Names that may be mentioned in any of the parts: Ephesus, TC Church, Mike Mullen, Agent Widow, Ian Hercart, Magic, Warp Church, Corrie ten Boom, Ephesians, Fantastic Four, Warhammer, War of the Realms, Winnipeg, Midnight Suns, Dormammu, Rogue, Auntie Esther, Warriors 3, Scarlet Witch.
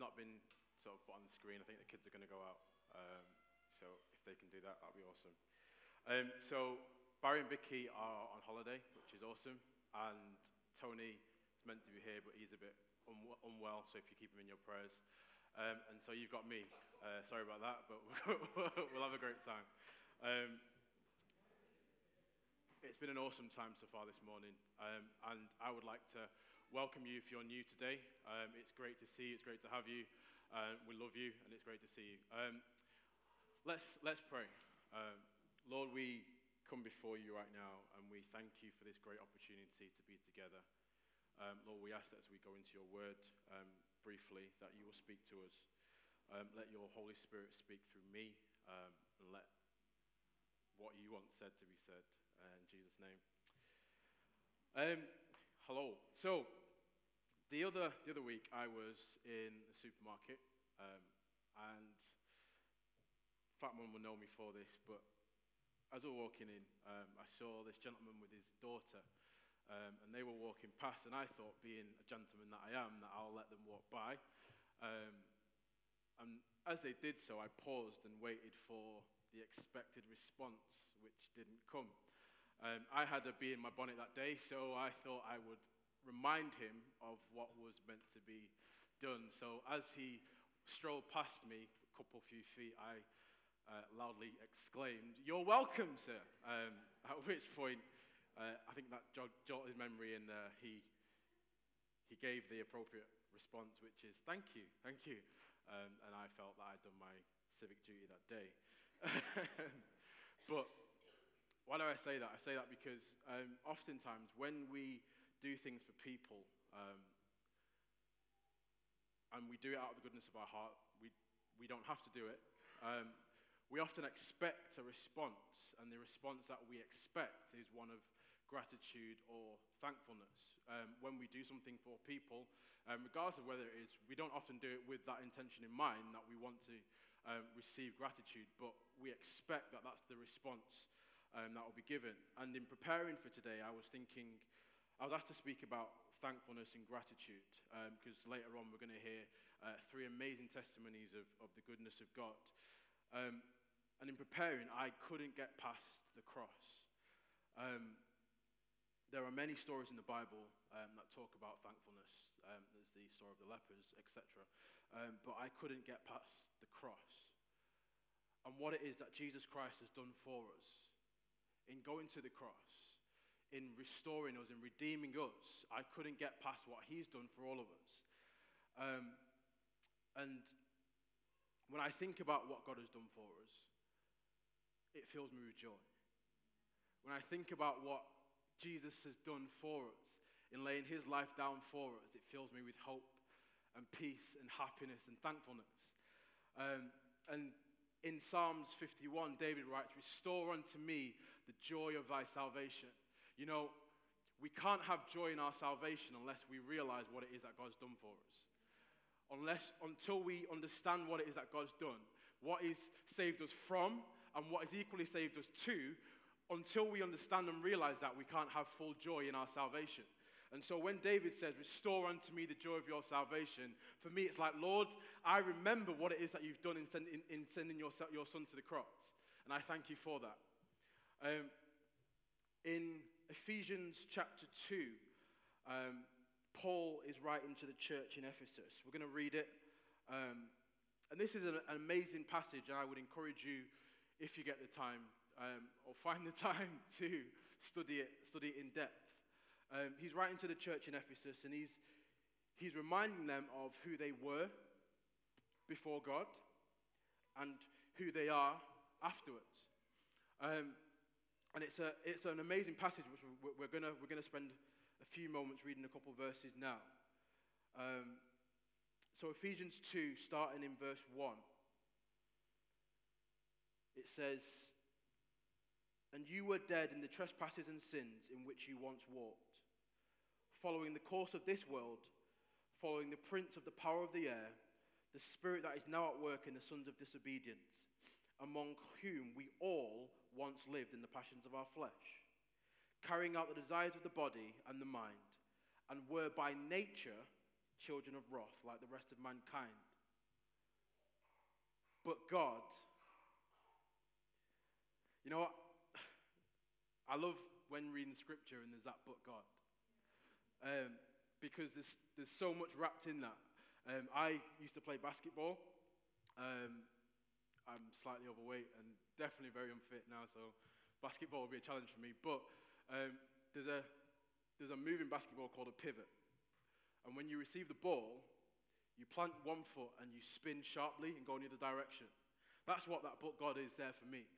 not been sort of put on the screen. I think the kids are going to go out. So if they can do that, that'd be awesome. So Barry and Vicky are on holiday, which is awesome. And Tony is meant to be here, but he's a bit unwell. So if you keep him in your prayers. And so you've got me. Sorry about that, but we'll have a great time. It's been an awesome time so far this morning, and I would like to welcome you if you're new today. It's great to see you, it's great to have you, we love you, and it's great to see you. Let's pray. Lord, we come before you right now, and we thank you for this great opportunity to be together. Lord, we ask that as we go into your word briefly, that you will speak to us. Let your Holy Spirit speak through me, and let what you want said to be said. In Jesus' name. Hello. So, the other week I was in the supermarket, and Fat Mum will know me for this, but as we were walking in, I saw this gentleman with his daughter, and they were walking past, and I thought, being a gentleman that I am, that I'll let them walk by. And as they did so, I paused and waited for the expected response, which didn't come. I had a bee in my bonnet that day, so I thought I would remind him of what was meant to be done. So as he strolled past me a few feet, I loudly exclaimed, "You're welcome, sir." At which point, I think that jolted his memory, and he gave the appropriate response, which is, thank you. And I felt that I'd done my civic duty that day. But why do I say that? I say that because oftentimes when we do things for people, and we do it out of the goodness of our heart, we don't have to do it. We often expect a response, and the response that we expect is one of gratitude or thankfulness. When we do something for people, regardless of whether it is, we don't often do it with that intention in mind that we want to receive gratitude, but we expect that that's the response that will be given. And in preparing for today, I was asked to speak about thankfulness and gratitude, because later on we're going to hear three amazing testimonies of the goodness of God. And in preparing, I couldn't get past the cross. There are many stories in the Bible that talk about thankfulness. There's the story of the lepers, etc. But I couldn't get past the cross and what it is that Jesus Christ has done for us. In going to the cross, in restoring us, in redeeming us, I couldn't get past what he's done for all of us. And when I think about what God has done for us, it fills me with joy. When I think about what Jesus has done for us, in laying his life down for us, it fills me with hope and peace and happiness and thankfulness. And in Psalms 51, David writes, "Restore unto me the joy of thy salvation." You know, we can't have joy in our salvation unless we realize what it is that God's done for us. Until we understand what it is that God's done, what he's saved us from and what he's equally saved us to, until we understand and realize that, we can't have full joy in our salvation. And so when David says, "Restore unto me the joy of your salvation," for me it's like, Lord, I remember what it is that you've done in sending your son to the cross. And I thank you for that. In Ephesians chapter 2, Paul is writing to the church in Ephesus. We're going to read it. And this is an amazing passage, and I would encourage you, if you get the time, or find the time to study it in depth. He's writing to the church in Ephesus, and he's reminding them of who they were before God and who they are afterwards. And it's an amazing passage, which we're gonna spend a few moments reading a couple of verses now. So Ephesians 2, starting in verse 1, it says, "And you were dead in the trespasses and sins in which you once walked, following the course of this world, following the prince of the power of the air, the spirit that is now at work in the sons of disobedience, among whom we all once lived in the passions of our flesh, carrying out the desires of the body and the mind, and were by nature children of wrath like the rest of mankind. but God. You know what? I love when reading scripture and there's that but God. Because there's so much wrapped in that. I used to play basketball. I'm slightly overweight and definitely very unfit now, so basketball will be a challenge for me. But there's a move in basketball called a pivot. And when you receive the ball, you plant one foot and you spin sharply and go in the other direction. That's what that but God is there for me.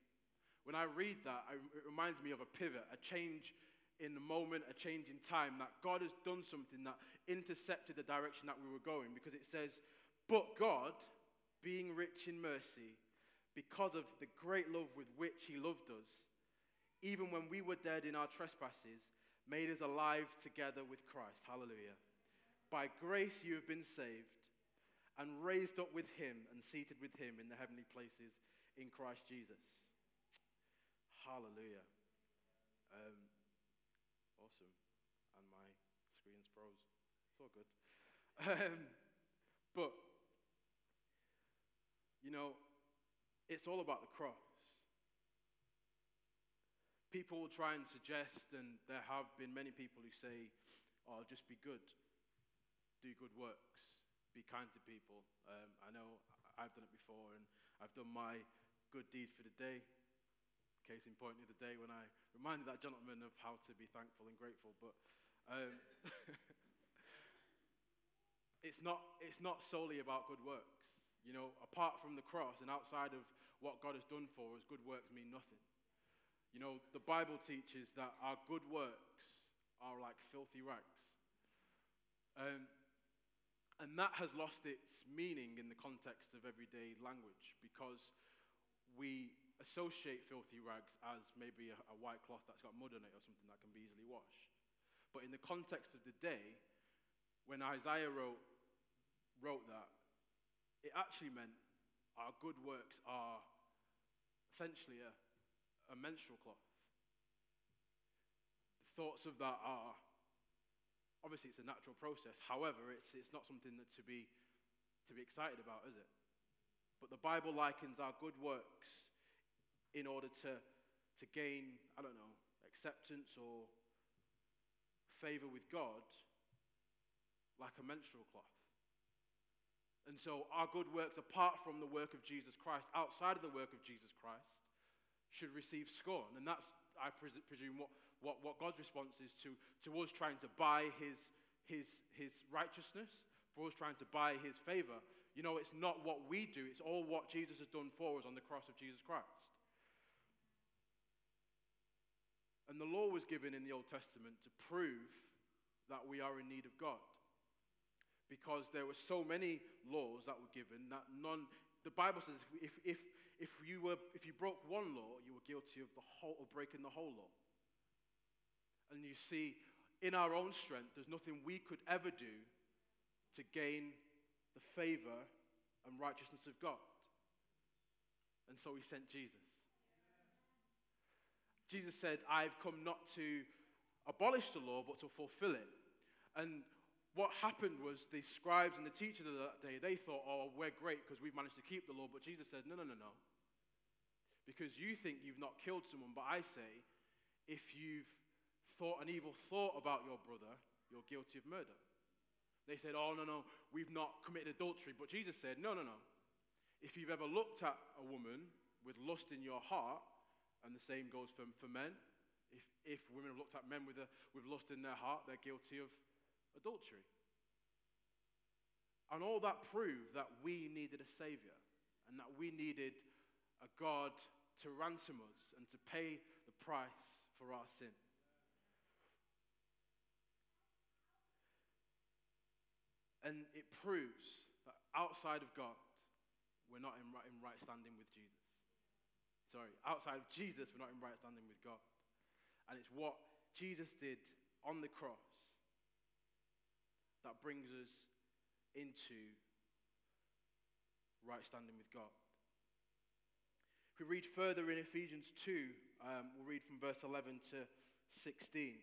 When I read that, it reminds me of a pivot, a change in the moment, a change in time, that God has done something that intercepted the direction that we were going, because it says, but God, being rich in mercy, because of the great love with which he loved us, even when we were dead in our trespasses, made us alive together with Christ. Hallelujah. By grace you have been saved and raised up with him and seated with him in the heavenly places in Christ Jesus. Hallelujah. Awesome. And my screen's froze. It's all good. But, you know, it's all about the cross. People will try and suggest, and there have been many people who say, oh, just be good. Do good works. Be kind to people. I know I've done it before, and I've done my good deed for the day. Case in point, the other day when I reminded that gentleman of how to be thankful and grateful, but it's not solely about good works. You know, apart from the cross and outside of what God has done for us, good works mean nothing. You know, the Bible teaches that our good works are like filthy rags, and that has lost its meaning in the context of everyday language, because we associate filthy rags as maybe a white cloth that's got mud on it or something that can be easily washed. But in the context of the day, when Isaiah wrote that, it actually meant our good works are essentially a menstrual cloth. The thoughts of that are, obviously it's a natural process, however, it's not something that to be excited about, is it? But the Bible likens our good works in order to gain, I don't know, acceptance or favor with God, like a menstrual cloth. And so our good works, apart from the work of Jesus Christ, outside of the work of Jesus Christ, should receive scorn. And that's, I presume, what God's response is to us trying to buy his righteousness, for us trying to buy his favor. You know, it's not what we do, it's all what Jesus has done for us on the cross of Jesus Christ. And the law was given in the Old Testament to prove that we are in need of God, because there were so many laws that were given that none. The Bible says if you broke one law, you were guilty of the whole, or breaking the whole law. And you see, in our own strength, there's nothing we could ever do to gain the favor and righteousness of God. And so he sent Jesus. Jesus said, I've come not to abolish the law, but to fulfill it. And what happened was the scribes and the teachers of that day, they thought, oh, we're great because we've managed to keep the law. But Jesus said, no. Because you think you've not killed someone, but I say, if you've thought an evil thought about your brother, you're guilty of murder. They said, oh, no, we've not committed adultery. But Jesus said, no. If you've ever looked at a woman with lust in your heart, and the same goes for men, if women have looked at men with lust in their heart, they're guilty of adultery. And all that proved that we needed a Savior, and that we needed a God to ransom us and to pay the price for our sin. And it proves that outside of God, we're not in right standing with Jesus. Outside of Jesus, we're not in right standing with God. And it's what Jesus did on the cross that brings us into right standing with God. If we read further in Ephesians 2, we'll read from verse 11 to 16.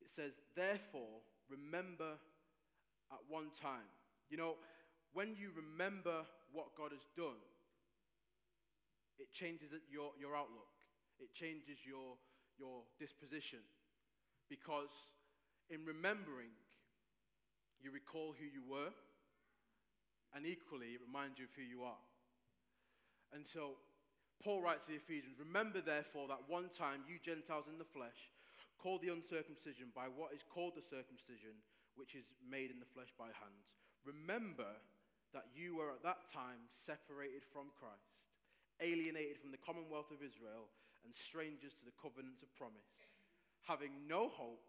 It says, therefore, remember at one time. You know, when you remember what God has done, it changes your outlook. It changes your disposition, because in remembering, you recall who you were, and equally, it reminds you of who you are. And so, Paul writes to the Ephesians, "Remember, therefore, that one time you Gentiles in the flesh, called the uncircumcision by what is called the circumcision, which is made in the flesh by hands. Remember that you were at that time separated from Christ, alienated from the commonwealth of Israel, and strangers to the covenants of promise, having no hope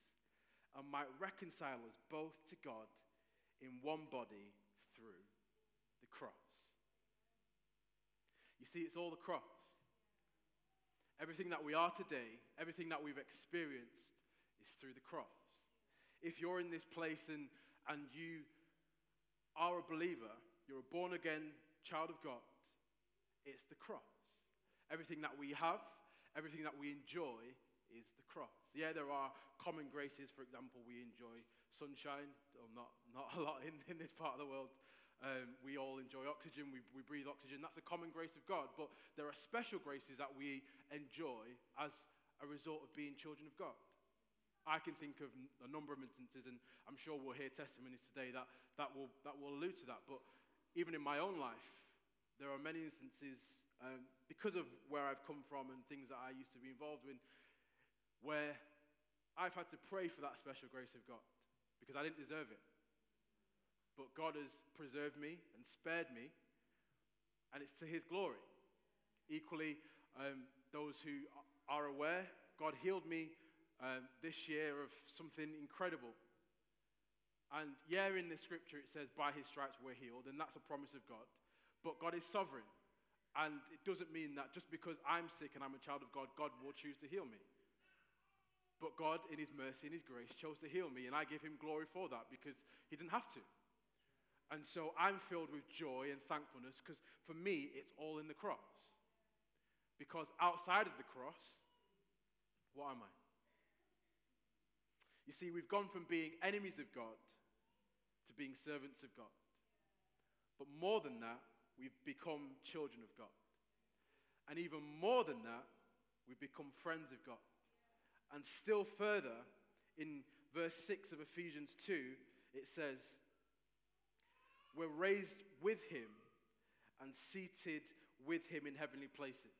and might reconcile us both to God in one body through the cross." You see, it's all the cross. Everything that we are today, everything that we've experienced, is through the cross. If you're in this place and you are a believer, you're a born-again child of God, it's the cross. Everything that we have, everything that we enjoy, is the cross. Yeah, there are common graces. For example, we enjoy sunshine, or not a lot in this part of the world. We all enjoy oxygen. We breathe oxygen. That's a common grace of God. But there are special graces that we enjoy as a result of being children of God. I can think of a number of instances, and I'm sure we'll hear testimonies today that will allude to that. But even in my own life, there are many instances, because of where I've come from and things that I used to be involved in, where I've had to pray for that special grace of God, because I didn't deserve it. But God has preserved me and spared me, and it's to his glory. Equally, those who are aware, God healed me this year of something incredible. And yeah, in the scripture it says, by his stripes we're healed, and that's a promise of God. But God is sovereign, and it doesn't mean that just because I'm sick and I'm a child of God, God will choose to heal me. But God, in his mercy and his grace, chose to heal me, and I give him glory for that, because he didn't have to. And so I'm filled with joy and thankfulness, because for me, it's all in the cross. Because outside of the cross, what am I? You see, we've gone from being enemies of God to being servants of God. But more than that, we've become children of God. And even more than that, we've become friends of God. And still further, in verse 6 of Ephesians 2, it says, "We're raised with him and seated with him in heavenly places."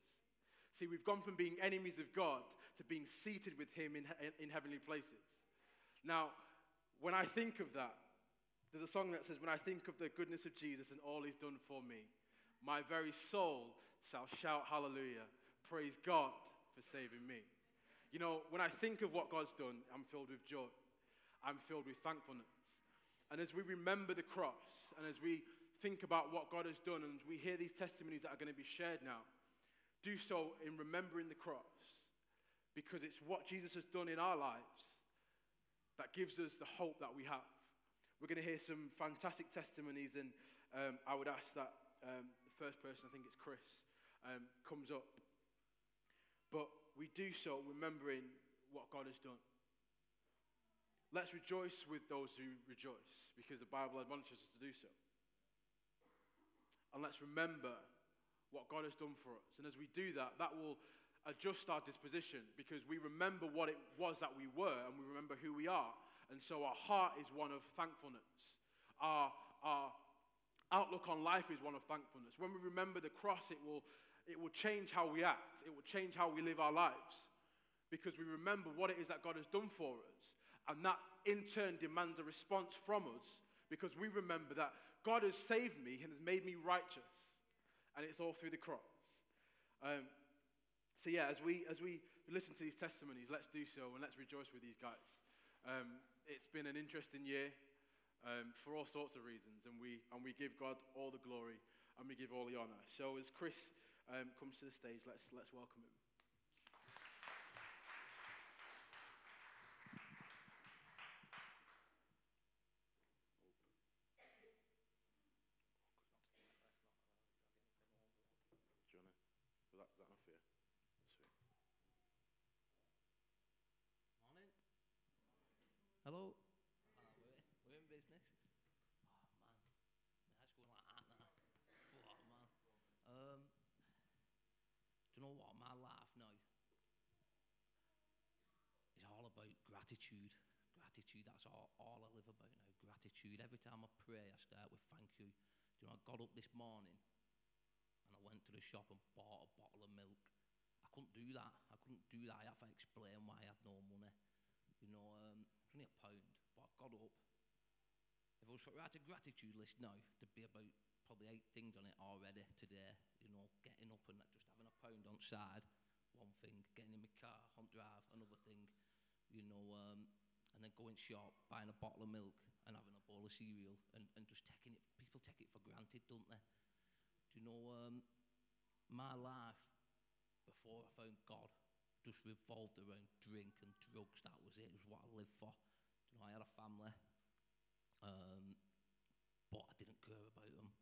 See, we've gone from being enemies of God to being seated with him in heavenly places. Now, when I think of that, there's a song that says, "When I think of the goodness of Jesus and all he's done for me, my very soul shall shout hallelujah, praise God for saving me." You know, when I think of what God's done, I'm filled with joy. I'm filled with thankfulness. And as we remember the cross, and as we think about what God has done, and we hear these testimonies that are going to be shared now, do so in remembering the cross, because it's what Jesus has done in our lives that gives us the hope that we have. We're going to hear some fantastic testimonies, and I would ask that the first person, I think it's Chris, comes up. But we do so remembering what God has done. Let's rejoice with those who rejoice, because the Bible admonishes us to do so. And let's remember what God has done for us. And as we do that, that will adjust our disposition, because we remember what it was that we were, and we remember who we are. And so our heart is one of thankfulness. Our outlook on life is one of thankfulness. When we remember the cross, it will change how we act. It will change how we live our lives, because we remember what it is that God has done for us, and that in turn demands a response from us, because we remember that God has saved me and has made me righteous, and it's all through the cross. So yeah, as we listen to these testimonies, let's do so and let's rejoice with these guys. It's been an interesting year for all sorts of reasons, and we give God all the glory. and we give all the honor. So as Chris comes to the stage, let's welcome him. Hello? We're in business. Oh, man. That's going like that now. Oh, man. Do you know what? My life now is all about gratitude. Gratitude, that's all I live about now. Gratitude. Every time I pray, I start with thank you. Do you know, I got up this morning and I went to the shop and bought a bottle of milk. I couldn't do that. I have to explain why I had no money. You know, it's only £1, but I got up. If I was to write a gratitude list now, there'd be about probably 8 things on it already today. You know, getting up and just having £1 on side, one thing. Getting in my car, on drive, another thing. You know, and then going shop, buying a bottle of milk and having a bowl of cereal and just taking it. People take it for granted, don't they? Do you know, my life before I found God just revolved around drink and drugs. That was it. It was what I lived for. You know, I had a family, but I didn't care about them.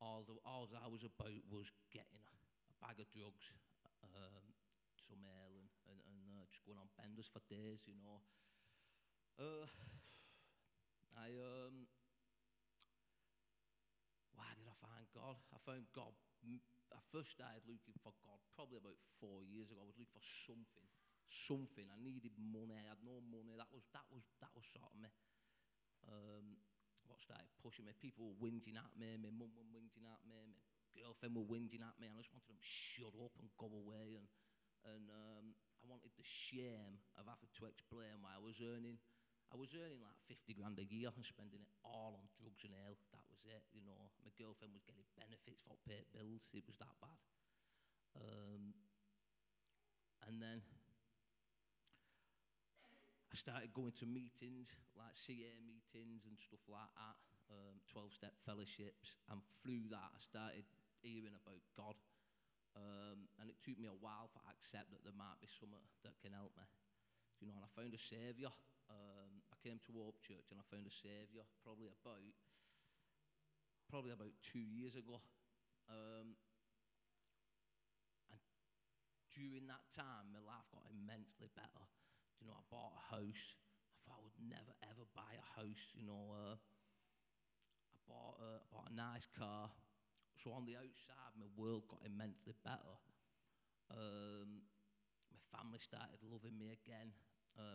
All I was about was getting a bag of drugs, some ale, and just going on benders for days, you know. Why did I find God? I found God. I first started looking for God probably about 4 years ago. I was looking for something. I needed money. I had no money. That was sort of me. What started pushing me? People were whinging at me. My mum was whinging at me. My girlfriend was whinging at me. I just wanted them to shut up and go away. And I wanted the shame of having to explain why I was earning. I was earning like 50 grand a year and spending it all on drugs and ale. That was it, you know. My girlfriend was getting benefits for paying bills. It was that bad. And then I started going to meetings, like CA meetings and stuff like that, 12-step fellowships. And through that, I started hearing about God. And it took me a while to accept that there might be something that can help me. You know, and I found a saviour. I came to Warp Church and I found a saviour probably about 2 years ago. And during that time, my life got immensely better. You know, I bought a house. I thought I would never, ever buy a house, you know. I bought a nice car. So on the outside, my world got immensely better. My family started loving me again.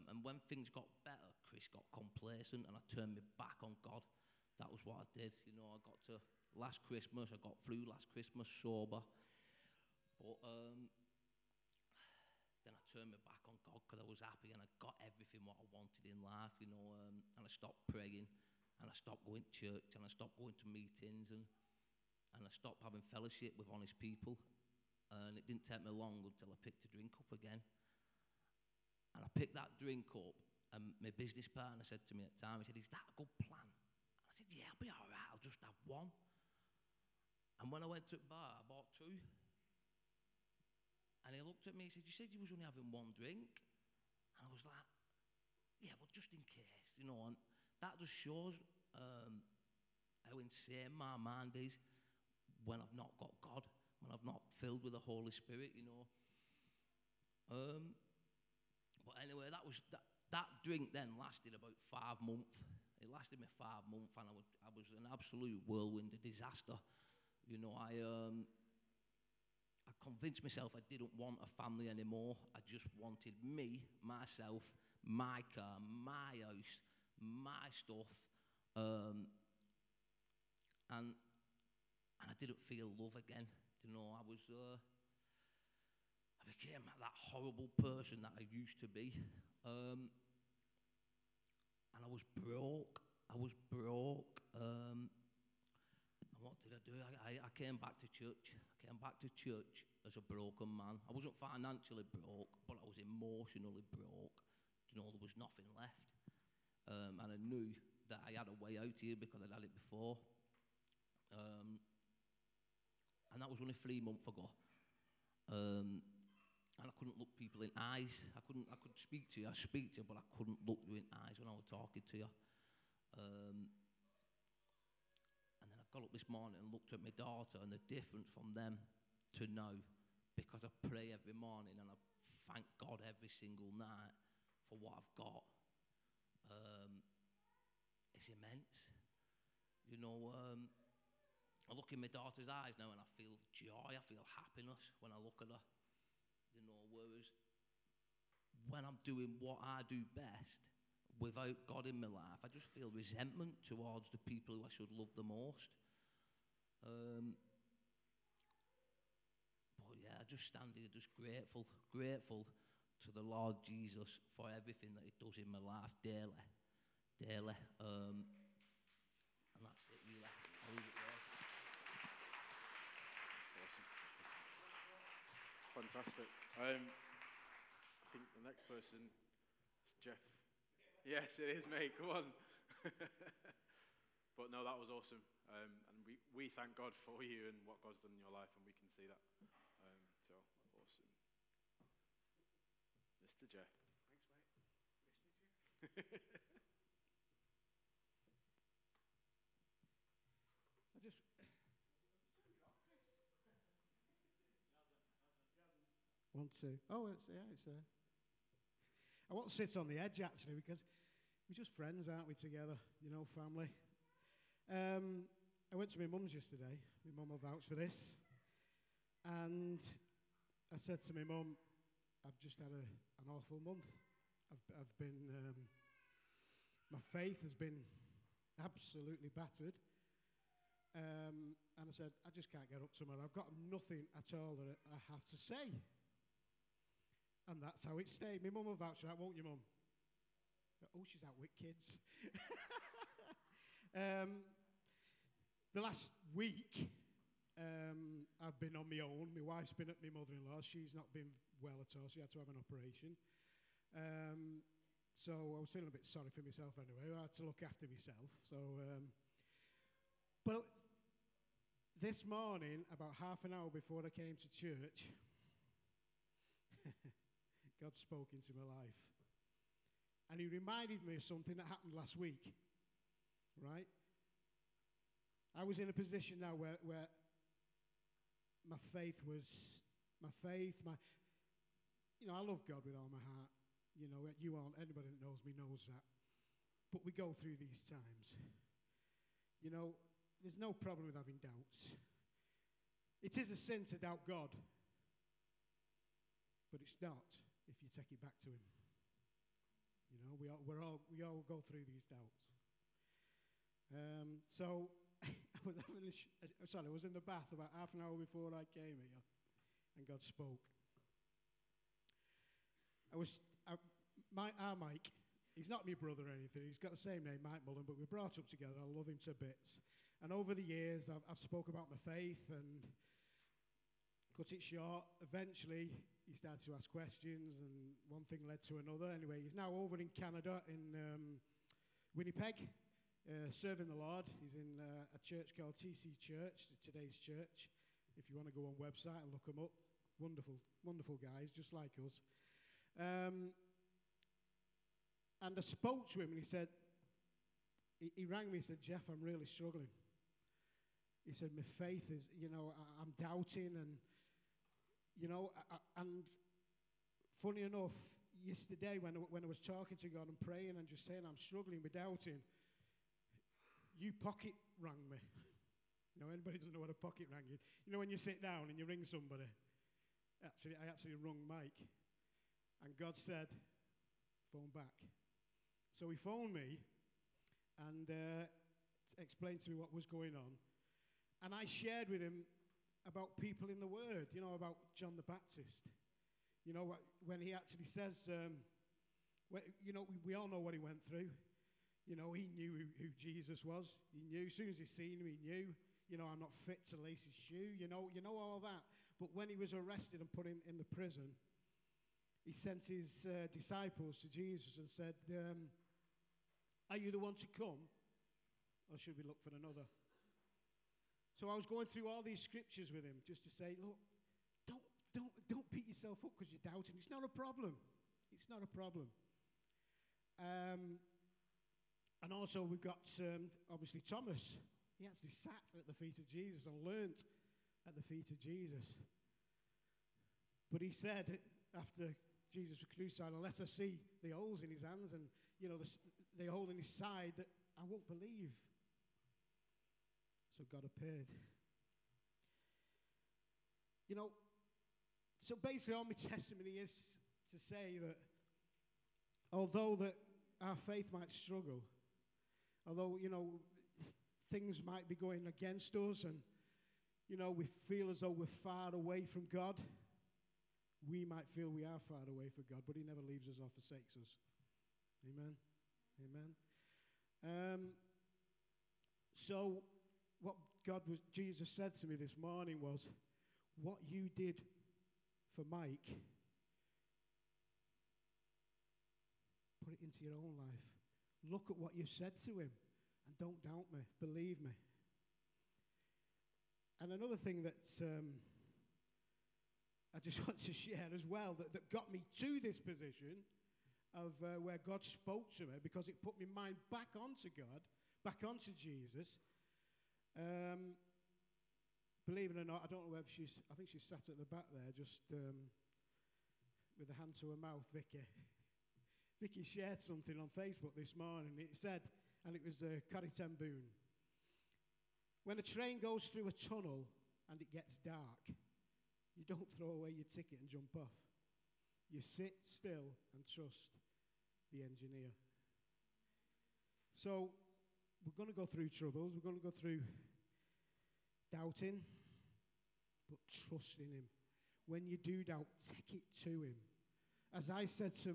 And when things got better, Chris got complacent and I turned my back on God. That was what I did. You know, I got through last Christmas sober. But then I turned my back on God because I was happy and I got everything what I wanted in life, you know. And I stopped praying and I stopped going to church and I stopped going to meetings and I stopped having fellowship with honest people. And it didn't take me long until I picked a drink up again. And I picked that drink up, and my business partner said to me at the time, he said, "Is that a good plan?" And I said, "Yeah, I'll be all right, I'll just have one." And when I went to the bar, I bought 2. And he looked at me, he said, "You said you was only having one drink?" And I was like, "Yeah, well, just in case, you know." And that just shows how insane my mind is when I've not got God, when I've not filled with the Holy Spirit, you know. But anyway, that drink then lasted about 5 months. It lasted me 5 months, and I was an absolute whirlwind, a disaster. You know, I convinced myself I didn't want a family anymore. I just wanted me, myself, my car, my house, my stuff. And I didn't feel love again. You know, I became that horrible person that I used to be. And I was broke. And what did I do? I came back to church. I came back to church as a broken man. I wasn't financially broke, but I was emotionally broke. You know, there was nothing left. And I knew that I had a way out here because I'd had it before. and that was only 3 months ago. And I couldn't look people in eyes. I could speak to you. I speak to you, but I couldn't look you in eyes when I was talking to you. And then I got up this morning and looked at my daughter, and the difference from them to now, because I pray every morning and I thank God every single night for what I've got. It's immense. You know, I look in my daughter's eyes now and I feel joy, I feel happiness when I look at her. You know, whereas when I'm doing what I do best, without God in my life, I just feel resentment towards the people who I should love the most. But yeah, I just stand here just grateful to the Lord Jesus for everything that He does in my life daily. And that's it, really. I'll leave it there. Awesome. Fantastic. I think the next person is Jeff. Yes, it is, mate. Come on. But no, that was awesome. And we thank God for you and what God's done in your life, and we can see that. So, awesome. Mr. Jeff. Thanks, mate. Mr. Jeff. I just... One, two. Oh, it's there. I won't sit on the edge, actually, because we're just friends, aren't we, together? You know, family. I went to my mum's yesterday. My mum will vouch for this. And I said to my mum, I've just had an awful month. I've been, my faith has been absolutely battered. And I said, I just can't get up tomorrow. I've got nothing at all that I have to say. And that's how it stayed. My mum will vouch for that, won't you, Mum? Oh, she's out with kids. The last week, I've been on my own. My wife's been at my mother-in-law. She's not been well at all. She had to have an operation. So I was feeling a bit sorry for myself anyway. I had to look after myself. So, but this morning, about half an hour before I came to church, God spoke into my life. And He reminded me of something that happened last week, right? I was in a position now where my faith, you know, I love God with all my heart. You know, you aren't, anybody that knows me knows that. But we go through these times. You know, there's no problem with having doubts. It is a sin to doubt God. But it's not if you take it back to Him. You know, we all go through these doubts. So I was in the bath about half an hour before I came here, and God spoke. Our Mike, he's not my brother or anything. He's got the same name, Mike Mullen, but we were brought up together. I love him to bits. And over the years, I've spoke about my faith and cut it short. Eventually, he started to ask questions, and one thing led to another. Anyway, he's now over in Canada, in Winnipeg, serving the Lord. He's in a church called TC Church, Today's Church. If you want to go on website and look him up, wonderful, wonderful guys, just like us. And I spoke to him, and he said, he rang me, he said, Jeff, I'm really struggling. He said, my faith is, you know, I'm doubting, and you know, and funny enough, yesterday when I was talking to God and praying and just saying I'm struggling with doubting, you pocket rang me. You know, anybody doesn't know what a pocket rang is. You know, when you sit down and you ring somebody. Actually, I rung Mike, and God said, phone back. So He phoned me and explained to me what was going on, and I shared with him about people in the Word, you know, about John the Baptist. You know, when he actually says, you know, we all know what he went through. You know, he knew who Jesus was. He knew, as soon as he seen him, he knew, you know, I'm not fit to lace his shoe, you know all that. But when he was arrested and put in the prison, he sent his disciples to Jesus and said, are you the one to come, or should we look for another? So I was going through all these scriptures with him just to say, look, don't beat yourself up because you're doubting. It's not a problem. It's not a problem. And also we've got, obviously, Thomas. He actually sat at the feet of Jesus and learnt at the feet of Jesus. But he said, after Jesus was crucified, unless I see the holes in his hands and, you know, the hole in his side, that I won't believe. So God appeared. You know, so basically all my testimony is to say that although that our faith might struggle, although, you know, things might be going against us and, you know, we feel as though we're far away from God, we might feel we are far away from God, but he never leaves us or forsakes us. Amen? Amen? So what Jesus said to me this morning was, what you did for Mike, put it into your own life. Look at what you said to him and don't doubt me. Believe me. And another thing that I just want to share as well that got me to this position of where God spoke to me, because it put my mind back onto God, back onto Jesus. Believe it or not, I don't know whether I think she's sat at the back there just with a hand to her mouth, Vicky. Vicky shared something on Facebook this morning. It said, and it was Corrie ten Boom. When a train goes through a tunnel and it gets dark, you don't throw away your ticket and jump off. You sit still and trust the engineer. So we're going to go through troubles. We're going to go through doubting, but trusting him. When you do doubt, take it to him. As I said to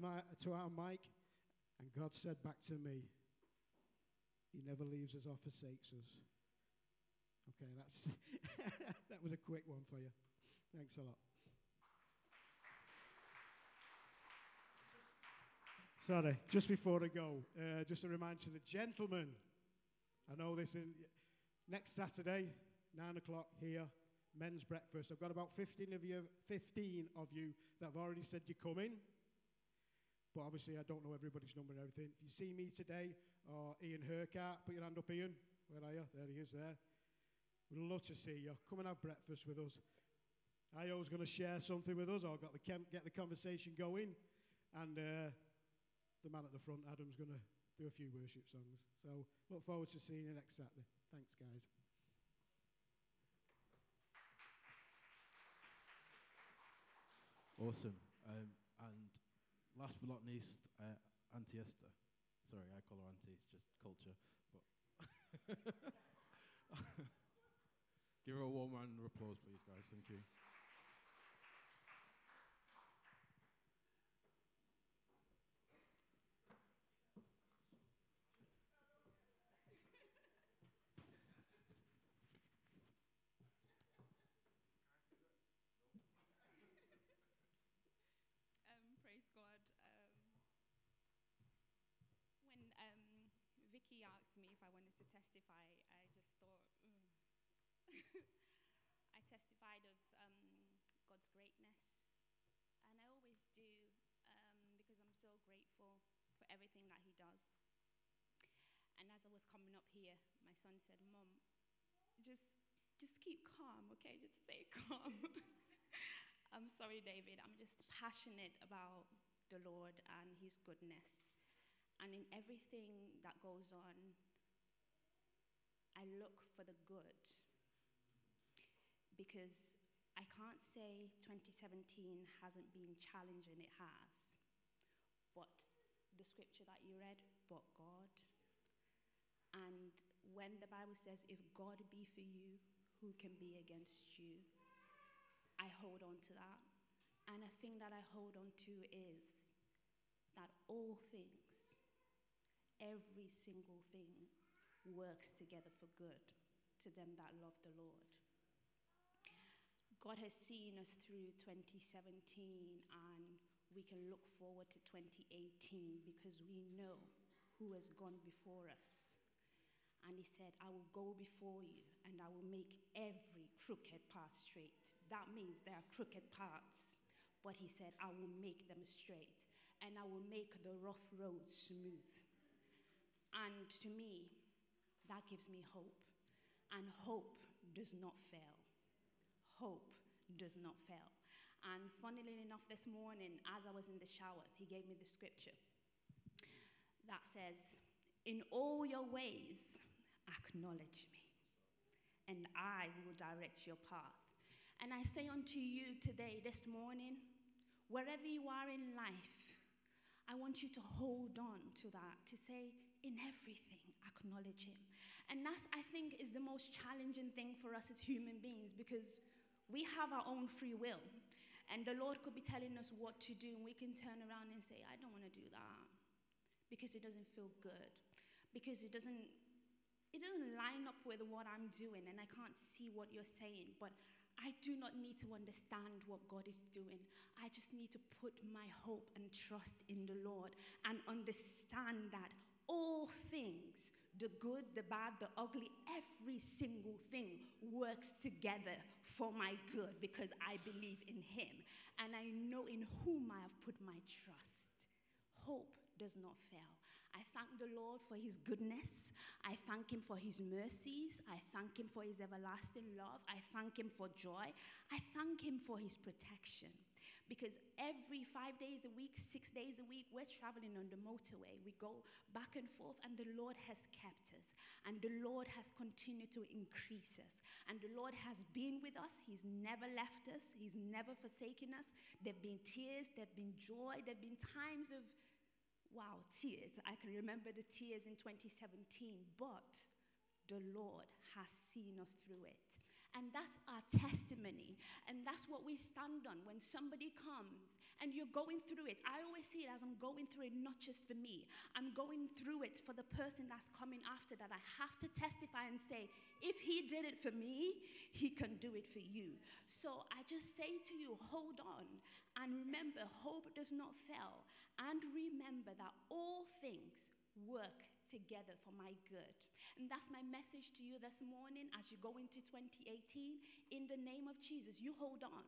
our Mike, and God said back to me, he never leaves us or forsakes us. Okay, that was a quick one for you. Thanks a lot. Sorry, just before I go, just a reminder to the gentlemen. I know this is next Saturday, 9:00 here, men's breakfast. I've got about 15 of you that have already said you're coming. But obviously, I don't know everybody's number and everything. If you see me today or Ian Hercart, put your hand up, Ian. Where are you? There he is there. We'd love to see you. Come and have breakfast with us. Io's going to share something with us. I've got get the conversation going. And the man at the front, Adam's going to do a few worship songs. So look forward to seeing you next Saturday. Thanks, guys. Awesome. And last but not least, Auntie Esther. Sorry, I call her Auntie. It's just culture. But give her a warm round of applause, please, guys. Thank you. Vicky asked me if I wanted to testify. I just thought, I testified of God's greatness, and I always do because I'm so grateful for everything that he does. And as I was coming up here, my son said, "Mom, just keep calm, okay? Just stay calm." I'm sorry, David. I'm just passionate about the Lord and his goodness. And in everything that goes on, I look for the good. Because I can't say 2017 hasn't been challenging, it has. But the scripture that you read, but God. And when the Bible says, if God be for you, who can be against you? I hold on to that. And a thing that I hold on to is that all things, every single thing, works together for good to them that love the Lord. God has seen us through 2017, and we can look forward to 2018 because we know who has gone before us. And he said, I will go before you and I will make every crooked path straight. That means there are crooked paths. But he said, I will make them straight and I will make the rough road smooth. And to me, that gives me hope. And hope does not fail. Hope does not fail. And funnily enough, this morning, as I was in the shower, he gave me the scripture that says, in all your ways, acknowledge me, and I will direct your path. And I say unto you today, this morning, wherever you are in life, I want you to hold on to that, to say, in everything, acknowledge him. And that, I think, is the most challenging thing for us as human beings, because we have our own free will. And the Lord could be telling us what to do, and we can turn around and say, I don't want to do that, because it doesn't feel good, because it doesn't line up with what I'm doing, and I can't see what you're saying. But I do not need to understand what God is doing. I just need to put my hope and trust in the Lord and understand that all things, the good, the bad, the ugly, every single thing works together for my good, because I believe in him and I know in whom I have put my trust. Hope does not fail. I thank the Lord for his goodness. I thank him for his mercies. I thank him for his everlasting love. I thank him for joy. I thank him for his protection. Because every 5 days a week, 6 days a week, we're traveling on the motorway. We go back and forth, and the Lord has kept us. And the Lord has continued to increase us. And the Lord has been with us. He's never left us. He's never forsaken us. There have been tears. There have been joy. There have been times of tears. I can remember the tears in 2017, but the Lord has seen us through it. And that's our testimony. And that's what we stand on when somebody comes and you're going through it. I always see it as I'm going through it, not just for me. I'm going through it for the person that's coming after that. I have to testify and say, if he did it for me, he can do it for you. So I just say to you, hold on. And remember, hope does not fail. And remember that all things work together for my good. And that's my message to you this morning as you go into 2018. In the name of Jesus, you hold on.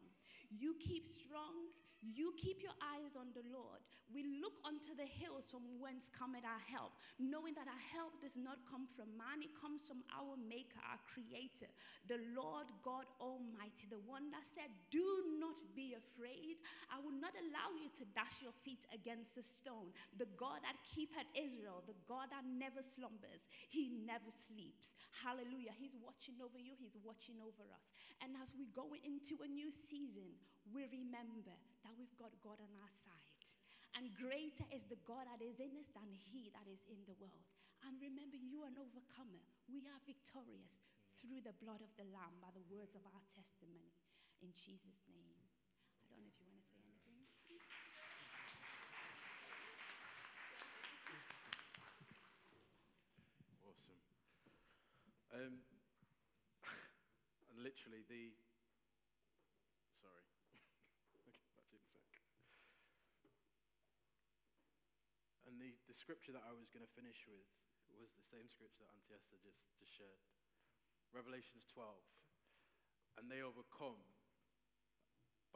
You keep strong. You keep your eyes on the Lord. We look unto the hills from whence cometh our help, knowing that our help does not come from man. It comes from our Maker, our Creator, the Lord God Almighty, the one that said, do not be afraid. I will not allow you to dash your feet against a stone. The God that keepeth Israel, the God that never slumbers. He never sleeps. Hallelujah. He's watching over you. He's watching over us. And as we go into a new season, we remember that we've got God on our side. And greater is the God that is in us than he that is in the world. And remember, you are an overcomer. We are victorious through the blood of the Lamb, by the words of our testimony. In Jesus' name. I don't know if you want to say anything. And the scripture that I was going to finish with was the same scripture that Auntie Esther just shared. Revelations 12. And they overcome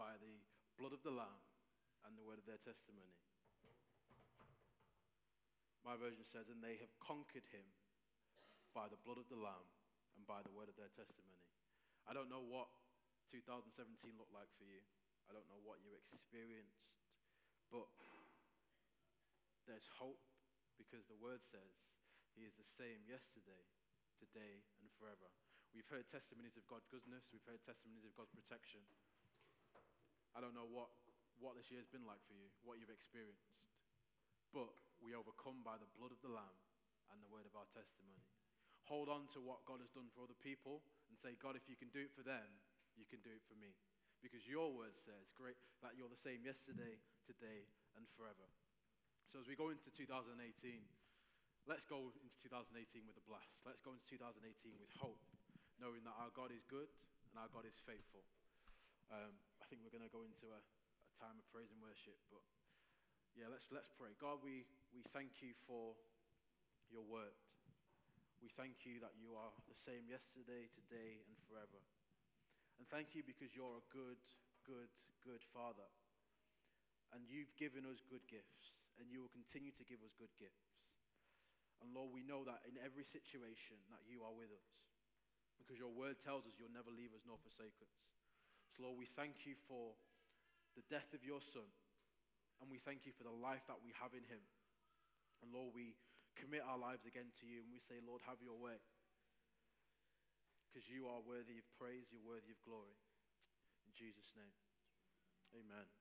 by the blood of the Lamb and the word of their testimony. My version says, and they have conquered him by the blood of the Lamb and by the word of their testimony. I don't know what 2017 looked like for you. I don't know what you experienced, but there's hope, because the word says he is the same yesterday, today, and forever. We've heard testimonies of God's goodness. We've heard testimonies of God's protection. I don't know what this year's been like for you, what you've experienced, but we overcome by the blood of the Lamb and the word of our testimony. Hold on to what God has done for other people and say, God, if you can do it for them, you can do it for me. Because your word says, great, that you're the same yesterday, today, and forever. So as we go into 2018, let's go into 2018 with a blast. Let's go into 2018 with hope, knowing that our God is good and our God is faithful. I think we're going to go into a time of praise and worship, but yeah, let's pray. God, we thank you for your word. We thank you that you are the same yesterday, today, and forever. And thank you because you're a good Father. And you've given us good gifts, and you will continue to give us good gifts. And Lord, we know that in every situation that you are with us, because your word tells us you'll never leave us nor forsake us. So Lord, we thank you for the death of your Son, and we thank you for the life that we have in him. And Lord, we commit our lives again to you, and we say, Lord, have your way, because you are worthy of praise, you're worthy of glory. In Jesus' name, amen.